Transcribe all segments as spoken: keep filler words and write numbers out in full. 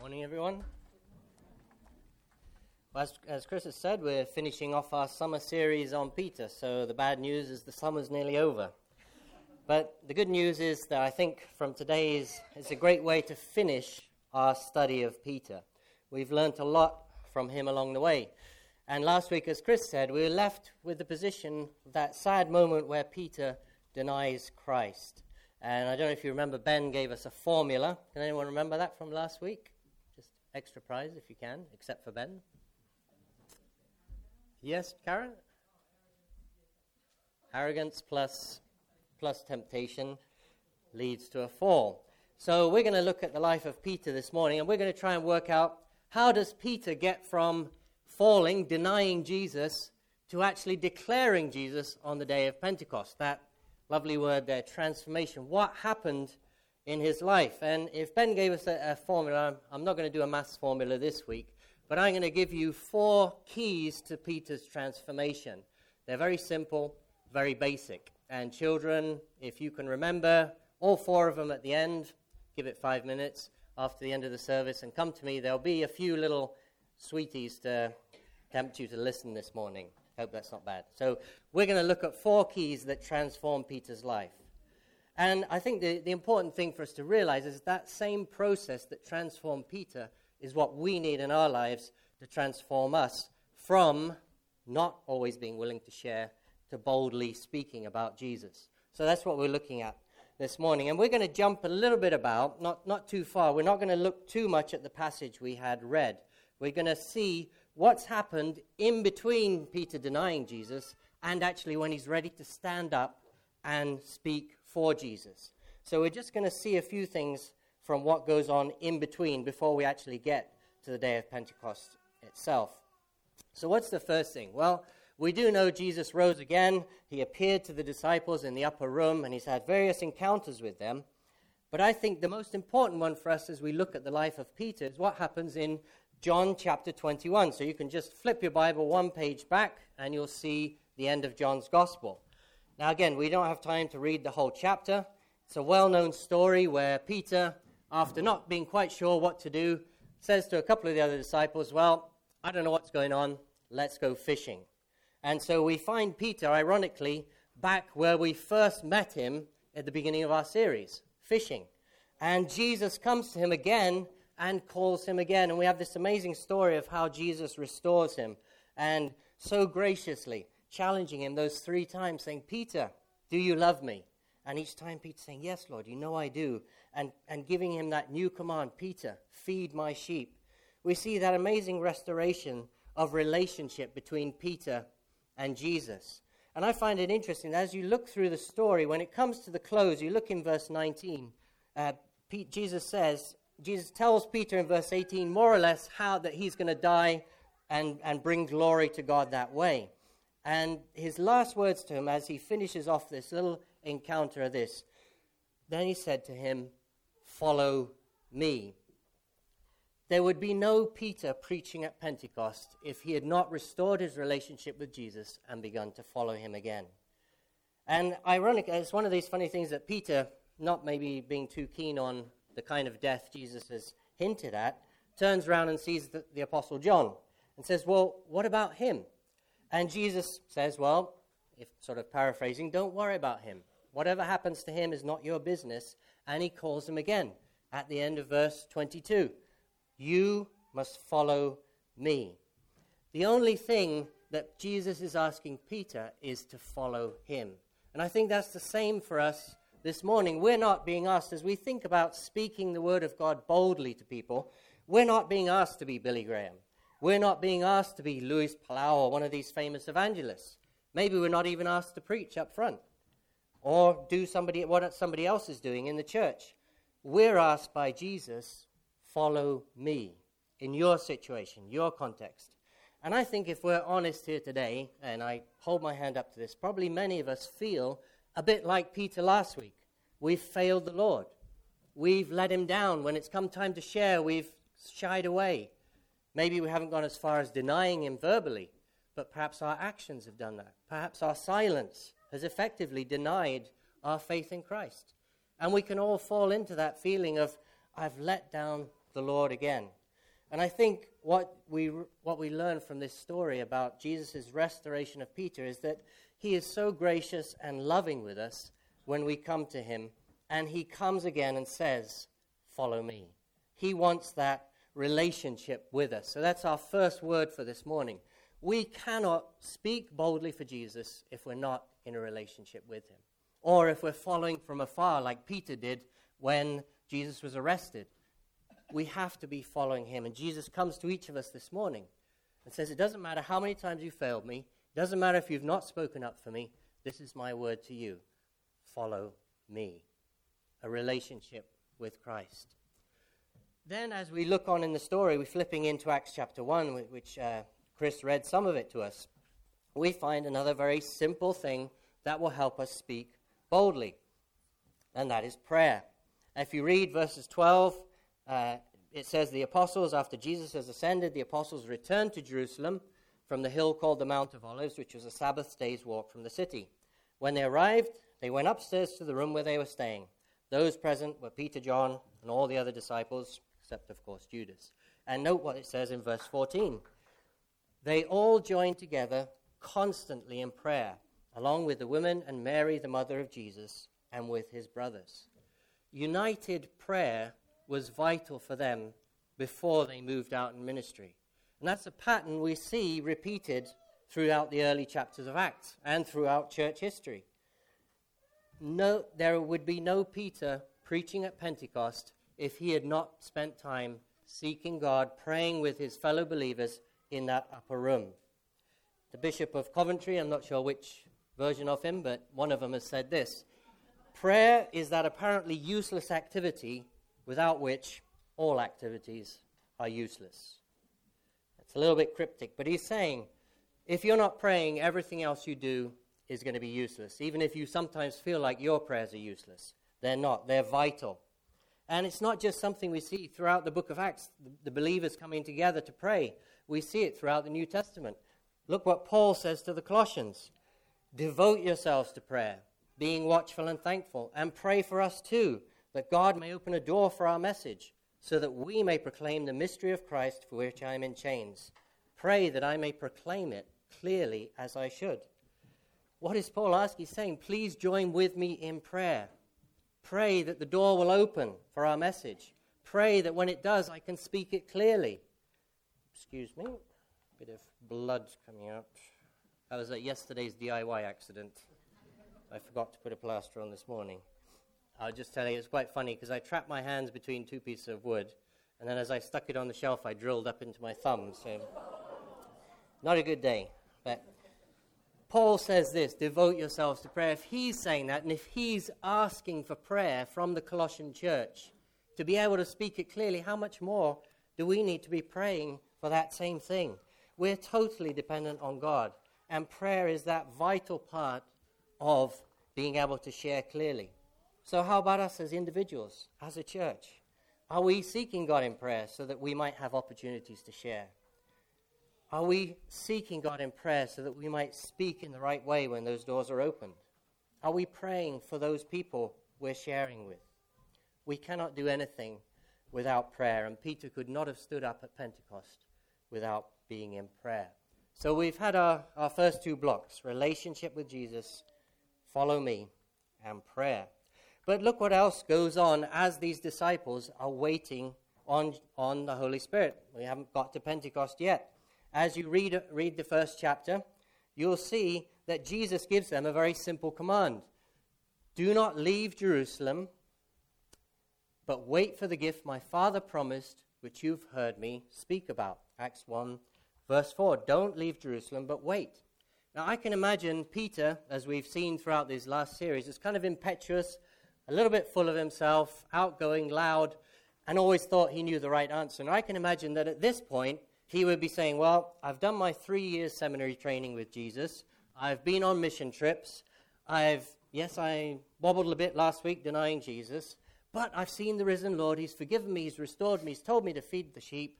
Morning, everyone. Well, as, as Chris has said, we're finishing off our summer series on Peter, so the bad news is the summer's nearly over. But the good news is that I think from today is, is a great way to finish our study of Peter. We've learnt a lot from him along the way. And last week, as Chris said, we were left with the position, that sad moment where Peter denies Christ. And I don't know if you remember, Ben gave us a formula. Can anyone remember that from last week? Extra prize if you can, except for Ben. Yes, Karen? Arrogance plus, plus temptation leads to a fall. So we're going to look at the life of Peter this morning, and we're going to try and work out how does Peter get from falling, denying Jesus, to actually declaring Jesus on the day of Pentecost. That lovely word there, transformation. What happened in his life? And if Ben gave us a, a formula, I'm not going to do a maths formula this week, but I'm going to give you four keys to Peter's transformation. They're very simple, very basic. And children, if you can remember all four of them at the end, give it five minutes after the end of the service and come to me. There'll be a few little sweeties to tempt you to listen this morning. Hope that's not bad. So we're going to look at four keys that transform Peter's life. And I think the, the important thing for us to realize is that same process that transformed Peter is what we need in our lives to transform us from not always being willing to share to boldly speaking about Jesus. So that's what we're looking at this morning. And we're going to jump a little bit about, not, not too far. We're not going to look too much at the passage we had read. We're going to see what's happened in between Peter denying Jesus and actually when he's ready to stand up and speak for Jesus. So we're just going to see a few things from what goes on in between before we actually get to the day of Pentecost itself. So what's the first thing? Well, we do know Jesus rose again. He appeared to the disciples in the upper room, and he's had various encounters with them. But I think the most important one for us as we look at the life of Peter is what happens in John chapter twenty-one. So you can just flip your Bible one page back, and you'll see the end of John's gospel. Now, again, we don't have time to read the whole chapter. It's a well-known story where Peter, after not being quite sure what to do, says to a couple of the other disciples, well, I don't know what's going on. Let's go fishing. And so we find Peter, ironically, back where we first met him at the beginning of our series, fishing. And Jesus comes to him again and calls him again. And we have this amazing story of how Jesus restores him and so graciously challenging him those three times, saying, Peter, do you love me? And each time Peter saying, yes, Lord, you know I do. And, and giving him that new command, Peter, feed my sheep. We see that amazing restoration of relationship between Peter and Jesus. And I find it interesting that as you look through the story, when it comes to the close, you look in verse nineteen, uh, Pete, Jesus says, Jesus tells Peter in verse eighteen, more or less, how that he's going to die and, and bring glory to God that way. And his last words to him as he finishes off this little encounter of this, then he said to him, follow me. There would be no Peter preaching at Pentecost if he had not restored his relationship with Jesus and begun to follow him again. And ironically, it's one of these funny things that Peter, not maybe being too keen on the kind of death Jesus has hinted at, turns around and sees the, the Apostle John and says, well, what about him? And Jesus says, well, if sort of paraphrasing, don't worry about him. Whatever happens to him is not your business. And he calls him again at the end of verse twenty-two. You must follow me. The only thing that Jesus is asking Peter is to follow him. And I think that's the same for us this morning. We're not being asked, as we think about speaking the word of God boldly to people, we're not being asked to be Billy Graham. We're not being asked to be Louis Palau or one of these famous evangelists. Maybe we're not even asked to preach up front or do somebody what somebody else is doing in the church. We're asked by Jesus, follow me in your situation, your context. And I think if we're honest here today, and I hold my hand up to this, probably many of us feel a bit like Peter last week. We've failed the Lord. We've let him down. When it's come time to share, we've shied away. Maybe we haven't gone as far as denying him verbally, but perhaps our actions have done that. Perhaps our silence has effectively denied our faith in Christ. And we can all fall into that feeling of, I've let down the Lord again. And I think what we what we learn from this story about Jesus' restoration of Peter is that he is so gracious and loving with us when we come to him, and he comes again and says, follow me. He wants that relationship with us. So that's our first word for this morning. We cannot speak boldly for Jesus if we're not in a relationship with him, or if we're following from afar like Peter did when Jesus was arrested. We have to be following him. And Jesus comes to each of us this morning and says, it doesn't matter how many times you failed me. It doesn't matter if you've not spoken up for me. This is my word to you. Follow me. A relationship with Christ. Then as we look on in the story, we're flipping into Acts chapter one, which uh, Chris read some of it to us. We find another very simple thing that will help us speak boldly, and that is prayer. If you read verses twelve, Uh, it says the apostles, after Jesus has ascended, the apostles returned to Jerusalem from the hill called the Mount of Olives, which was a Sabbath day's walk from the city. When they arrived, they went upstairs to the room where they were staying. Those present were Peter, John, and all the other disciples, except, of course, Judas. And note what it says in verse fourteen. They all joined together constantly in prayer, along with the women and Mary, the mother of Jesus, and with his brothers. United prayer was vital for them before they moved out in ministry. And that's a pattern we see repeated throughout the early chapters of Acts and throughout church history. No, there would be no Peter preaching at Pentecost if he had not spent time seeking God, praying with his fellow believers in that upper room. The Bishop of Coventry, I'm not sure which version of him, but one of them has said this: prayer is that apparently useless activity without which all activities are useless. That's a little bit cryptic, but he's saying, if you're not praying, everything else you do is going to be useless. Even if you sometimes feel like your prayers are useless, they're not. They're vital. And it's not just something we see throughout the book of Acts, the believers coming together to pray. We see it throughout the New Testament. Look what Paul says to the Colossians. Devote yourselves to prayer, being watchful and thankful, and pray for us too, that God may open a door for our message, so that we may proclaim the mystery of Christ, for which I am in chains. Pray that I may proclaim it clearly as I should. What is Paul asking? He's saying, please join with me in prayer. Pray that the door will open for our message. Pray that when it does, I can speak it clearly. Excuse me, a bit of blood coming out. That was at yesterday's D I Y accident. I forgot to put a plaster on this morning. I was just telling you, it was quite funny, because I trapped my hands between two pieces of wood, and then as I stuck it on the shelf, I drilled up into my thumb, so not a good day. But Paul says this, devote yourselves to prayer. If he's saying that, and if he's asking for prayer from the Colossian church, to be able to speak it clearly, how much more do we need to be praying for that same thing? We're totally dependent on God, and prayer is that vital part of being able to share clearly. So how about us as individuals, as a church? Are we seeking God in prayer so that we might have opportunities to share? Are we seeking God in prayer so that we might speak in the right way when those doors are opened? Are we praying for those people we're sharing with? We cannot do anything without prayer, and Peter could not have stood up at Pentecost without being in prayer. So we've had our, our first two blocks, relationship with Jesus, follow me, and prayer. But look what else goes on as these disciples are waiting on, on the Holy Spirit. We haven't got to Pentecost yet. As you read, read the first chapter, you'll see that Jesus gives them a very simple command. Do not leave Jerusalem, but wait for the gift my Father promised, which you've heard me speak about. Acts one, verse four. Don't leave Jerusalem, but wait. Now, I can imagine Peter, as we've seen throughout this last series, is kind of impetuous, a little bit full of himself, outgoing, loud, and always thought he knew the right answer. And I can imagine that at this point, he would be saying, well, I've done my three years seminary training with Jesus. I've been on mission trips. I've, yes, I wobbled a bit last week denying Jesus, but I've seen the risen Lord. He's forgiven me. He's restored me. He's told me to feed the sheep.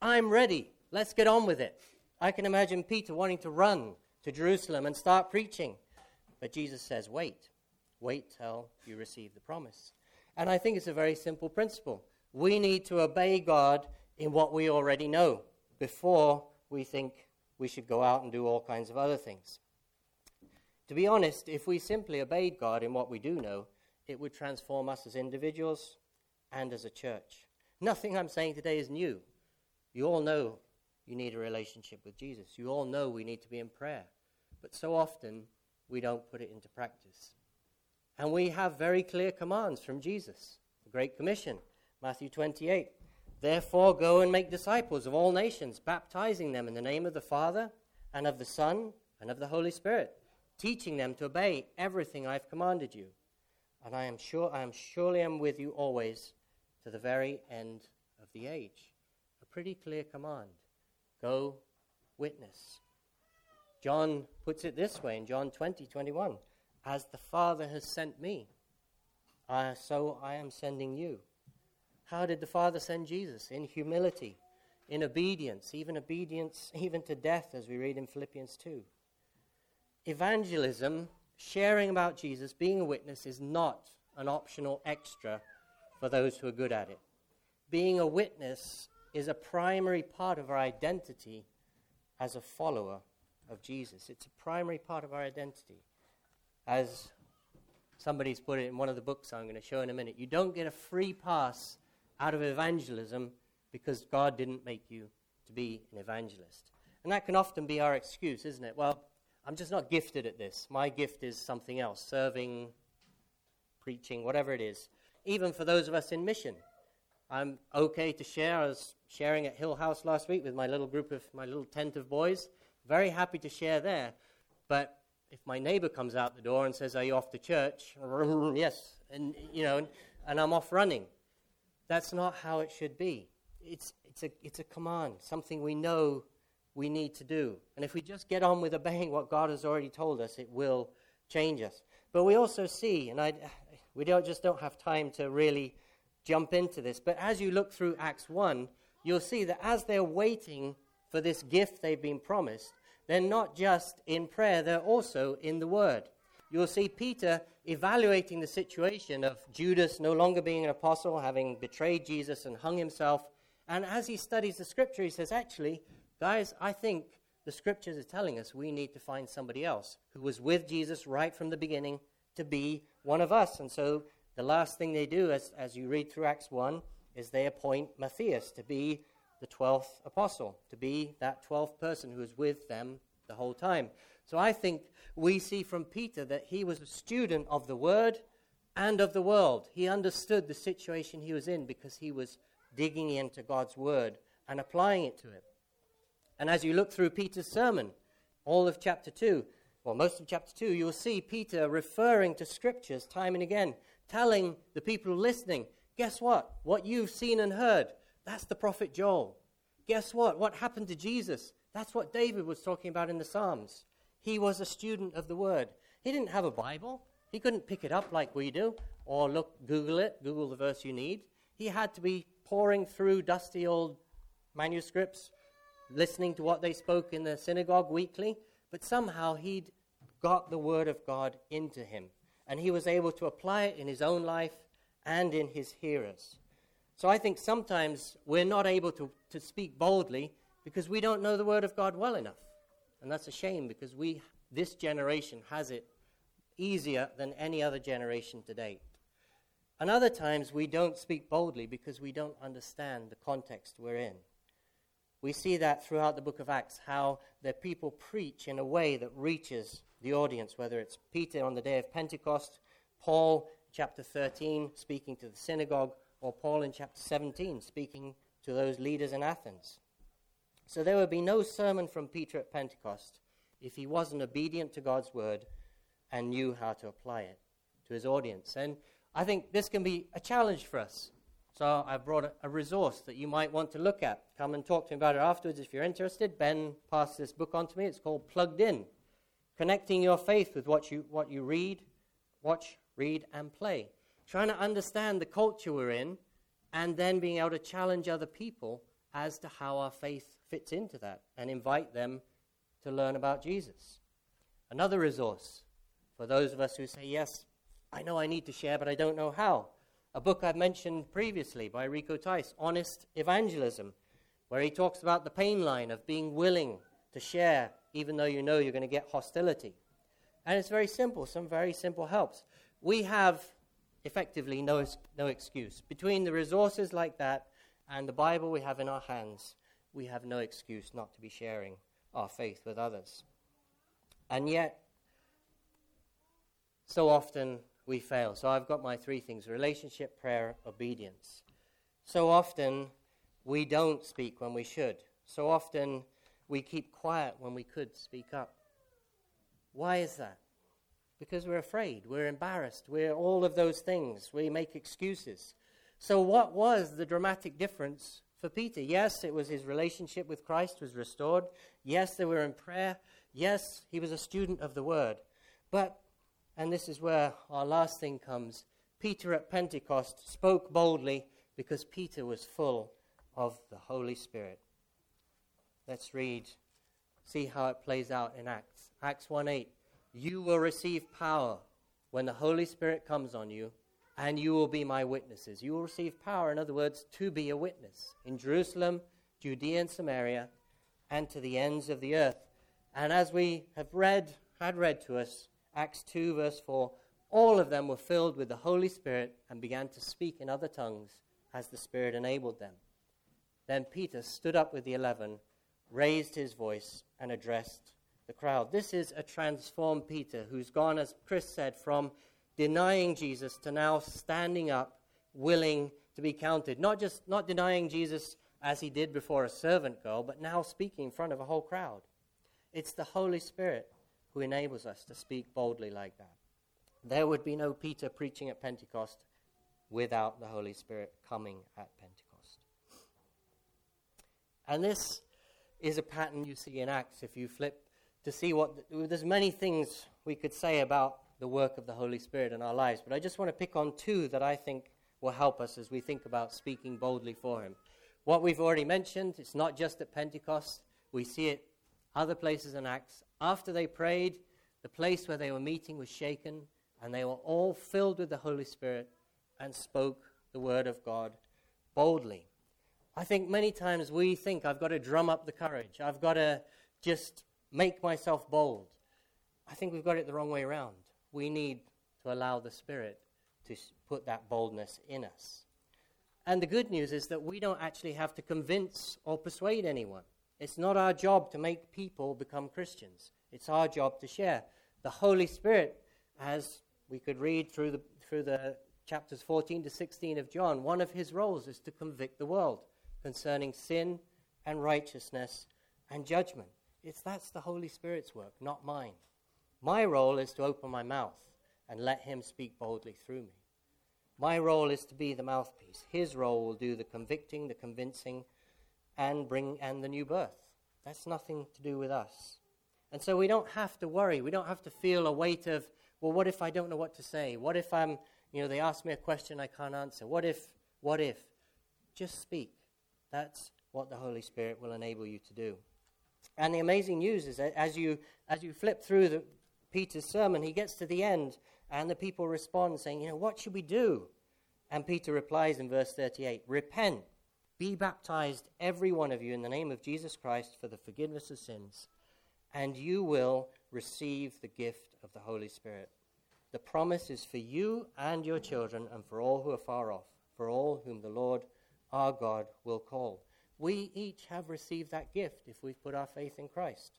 I'm ready. Let's get on with it. I can imagine Peter wanting to run to Jerusalem and start preaching. But Jesus says, wait. Wait till you receive the promise. And I think it's a very simple principle. we need to obey God in what we already know before we think we should go out and do all kinds of other things. To be honest, if we simply obeyed God in what we do know, it would transform us as individuals and as a church. Nothing I'm saying today is new. You all know you need a relationship with Jesus. You all know we need to be in prayer. But so often, we don't put it into practice. And we have very clear commands from Jesus. The Great Commission, Matthew twenty-eight. Therefore, go and make disciples of all nations, baptizing them in the name of the Father, and of the Son, and of the Holy Spirit, teaching them to obey everything I've commanded you. And I am sure, I am surely am with you always, to the very end of the age. A pretty clear command. Go witness. John puts it this way in John twenty, twenty-one. As the Father has sent me, I, so I am sending you. How did the Father send Jesus? In humility, in obedience, even obedience, even to death, as we read in Philippians two. Evangelism, sharing about Jesus, being a witness, is not an optional extra for those who are good at it. Being a witness is a primary part of our identity as a follower of Jesus. It's a primary part of our identity. As somebody's put it in one of the books I'm going to show in a minute, you don't get a free pass out of evangelism because God didn't make you to be an evangelist. And that can often be our excuse, isn't it? Well, I'm just not gifted at this. My gift is something else, serving, preaching, whatever it is. Even for those of us in mission, I'm okay to share. I was sharing at Hill House last week with my little group of, my little tent of boys. Very happy to share there, but if my neighbor comes out the door and says, are you off to church? Yes, and you know, and, and I'm off running. That's not how it should be. It's it's a it's a command, something we know we need to do. And if we just get on with obeying what God has already told us, it will change us. But we also see, and I we don't just don't have time to really jump into this, but as you look through Acts one, you'll see that as they're waiting for this gift they've been promised, they're not just in prayer, they're also in the Word. You'll see Peter evaluating the situation of Judas no longer being an apostle, having betrayed Jesus and hung himself. And as he studies the Scripture, he says, actually, guys, I think the Scriptures are telling us we need to find somebody else who was with Jesus right from the beginning to be one of us. And so the last thing they do, as, as you read through Acts one, is they appoint Matthias to be the twelfth apostle, to be that twelfth person who was with them the whole time. So I think we see from Peter that he was a student of the Word and of the world. He understood the situation he was in because he was digging into God's Word and applying it to it. And as you look through Peter's sermon, all of chapter two, well, most of chapter two, you'll see Peter referring to Scriptures time and again, telling the people listening, guess what? What you've seen and heard, that's the prophet Joel. Guess what? What happened to Jesus? That's what David was talking about in the Psalms. He was a student of the Word. He didn't have a Bible. He couldn't pick it up like we do or look, Google it, Google the verse you need. He had to be poring through dusty old manuscripts, listening to what they spoke in the synagogue weekly, but somehow he'd got the Word of God into him, and he was able to apply it in his own life and in his hearers. So I think sometimes we're not able to, to speak boldly because we don't know the Word of God well enough. And that's a shame because we, this generation has it easier than any other generation to date. And other times we don't speak boldly because we don't understand the context we're in. We see that throughout the book of Acts, how the people preach in a way that reaches the audience, whether it's Peter on the day of Pentecost, Paul, chapter thirteen, speaking to the synagogue, or Paul in chapter seventeen, speaking to those leaders in Athens. So there would be no sermon from Peter at Pentecost if he wasn't obedient to God's Word and knew how to apply it to his audience. And I think this can be a challenge for us. So I brought a, a resource that you might want to look at. Come and talk to me about it afterwards if you're interested. Ben passed this book on to me. It's called Plugged In, Connecting Your Faith with what you what you read, watch, read, and play. Trying to understand the culture we're in and then being able to challenge other people as to how our faith fits into that and invite them to learn about Jesus. Another resource for those of us who say, yes, I know I need to share, but I don't know how. a book I've mentioned previously by Rico Tice, Honest Evangelism, where he talks about the pain line of being willing to share even though you know you're going to get hostility. And it's very simple, some very simple helps. We have effectively no, no excuse. Between the resources like that and the Bible we have in our hands, we have no excuse not to be sharing our faith with others. And yet, so often we fail. So I've got my three things: relationship, prayer, obedience. So often we don't speak when we should. So often we keep quiet when we could speak up. Why is that? Because we're afraid, we're embarrassed, we're all of those things. We make excuses. So what was the dramatic difference for Peter? Yes, it was his relationship with Christ was restored. Yes, they were in prayer. Yes, he was a student of the word. But, and this is where our last thing comes, Peter at Pentecost spoke boldly because Peter was full of the Holy Spirit. Let's read, see how it plays out in Acts. Acts one eight, you will receive power when the Holy Spirit comes on you, and you will be my witnesses. You will receive power, in other words, to be a witness in Jerusalem, Judea and Samaria, and to the ends of the earth. And as we have read, had read to us, Acts two, verse four, all of them were filled with the Holy Spirit and began to speak in other tongues as the Spirit enabled them. Then Peter stood up with the eleven, raised his voice, and addressed the crowd. This is a transformed Peter who's gone, as Chris said, from denying Jesus to now standing up, willing to be counted. Not just not denying Jesus as he did before a servant girl, but now speaking in front of a whole crowd. It's the Holy Spirit who enables us to speak boldly like that. There would be no Peter preaching at Pentecost without the Holy Spirit coming at Pentecost. And this is a pattern you see in Acts if you flip to see what... The, there's many things we could say about the work of the Holy Spirit in our lives, but I just want to pick on two that I think will help us as we think about speaking boldly for him. What we've already mentioned, it's not just at Pentecost. We see it other places in Acts. After they prayed, the place where they were meeting was shaken, and they were all filled with the Holy Spirit and spoke the word of God boldly. I think many times we think, I've got to drum up the courage. I've got to just make myself bold. I think we've got it the wrong way around. We need to allow the Spirit to put that boldness in us. And the good news is that we don't actually have to convince or persuade anyone. It's not our job to make people become Christians. It's our job to share. The Holy Spirit, as we could read through the through the chapters fourteen to sixteen of John, one of his roles is to convict the world concerning sin and righteousness and judgment. It's that's the Holy Spirit's work, not mine. My role is to open my mouth and let him speak boldly through me. My role is to be the mouthpiece. His role will do the convicting, the convincing, and bring and the new birth. That's nothing to do with us. And so we don't have to worry. We don't have to feel a weight of, well, what if I don't know what to say? What if I'm, you know, they ask me a question I can't answer? What if, what if? Just speak. That's what the Holy Spirit will enable you to do. And the amazing news is that as you, as you flip through the Peter's sermon, he gets to the end, and the people respond saying, you know, what should we do? And Peter replies in verse thirty-eight, repent, be baptized, every one of you, in the name of Jesus Christ for the forgiveness of sins, and you will receive the gift of the Holy Spirit. The promise is for you and your children and for all who are far off, for all whom the Lord our God will call. We each have received that gift if we've put our faith in Christ.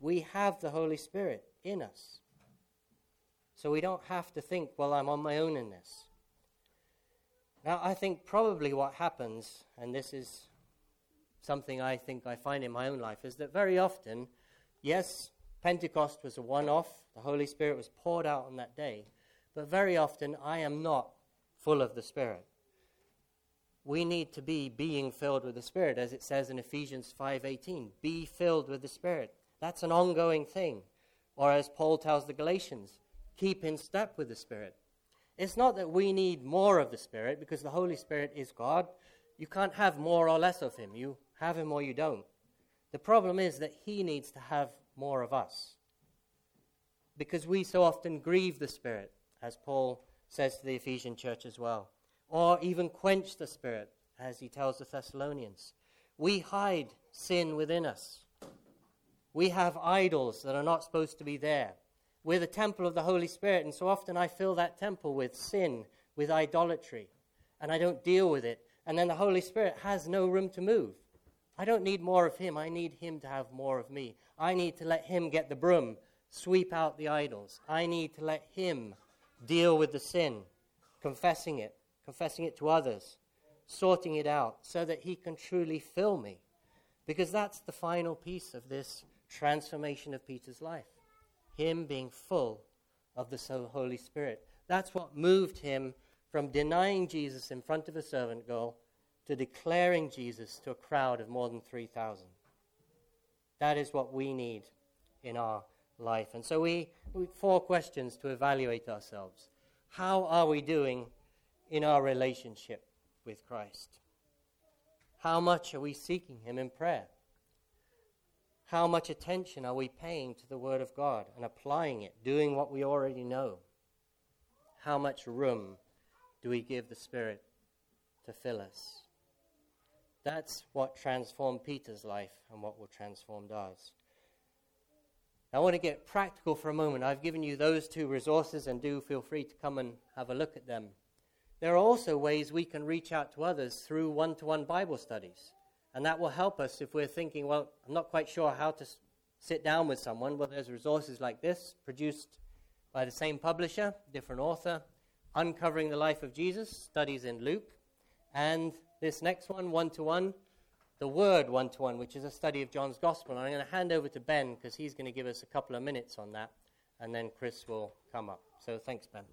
We have the Holy Spirit in us. So we don't have to think, well, I'm on my own in this. Now, I think probably what happens, and this is something I think I find in my own life, is that very often, yes, Pentecost was a one-off. The Holy Spirit was poured out on that day. But very often, I am not full of the Spirit. We need to be being filled with the Spirit, as it says in Ephesians five eighteen. Be filled with the Spirit. That's an ongoing thing. Or as Paul tells the Galatians, keep in step with the Spirit. It's not that we need more of the Spirit, because the Holy Spirit is God. You can't have more or less of him. You have him or you don't. The problem is that he needs to have more of us, because we so often grieve the Spirit, as Paul says to the Ephesian church as well. or even quench the Spirit, as he tells the Thessalonians. We hide sin within us. We have idols that are not supposed to be there. We're the temple of the Holy Spirit, and so often I fill that temple with sin, with idolatry, and I don't deal with it. And then the Holy Spirit has no room to move. I don't need more of him. I need him to have more of me. I need to let him get the broom, sweep out the idols. I need to let him deal with the sin, confessing it, confessing it to others, sorting it out so that he can truly fill me. Because that's the final piece of this transformation of Peter's life. Him being full of the Holy Spirit. That's what moved him from denying Jesus in front of a servant girl to declaring Jesus to a crowd of more than three thousand. That is what we need in our life. And so we, we have four questions to evaluate ourselves. How are we doing in our relationship with Christ? How much are we seeking him in prayer? How much attention are we paying to the Word of God and applying it, doing what we already know? How much room do we give the Spirit to fill us? That's what transformed Peter's life and what will transform ours. I want to get practical for a moment. I've given you those two resources, and do feel free to come and have a look at them. There are also ways we can reach out to others through one-to-one Bible studies. And that will help us if we're thinking, well, I'm not quite sure how to s- sit down with someone. Well, there's resources like this, produced by the same publisher, different author, Uncovering the Life of Jesus, studies in Luke. And this next one, one-to-one, the Word one-to-one, which is a study of John's Gospel. And I'm going to hand over to Ben, because he's going to give us a couple of minutes on that. And then Chris will come up. So thanks, Ben.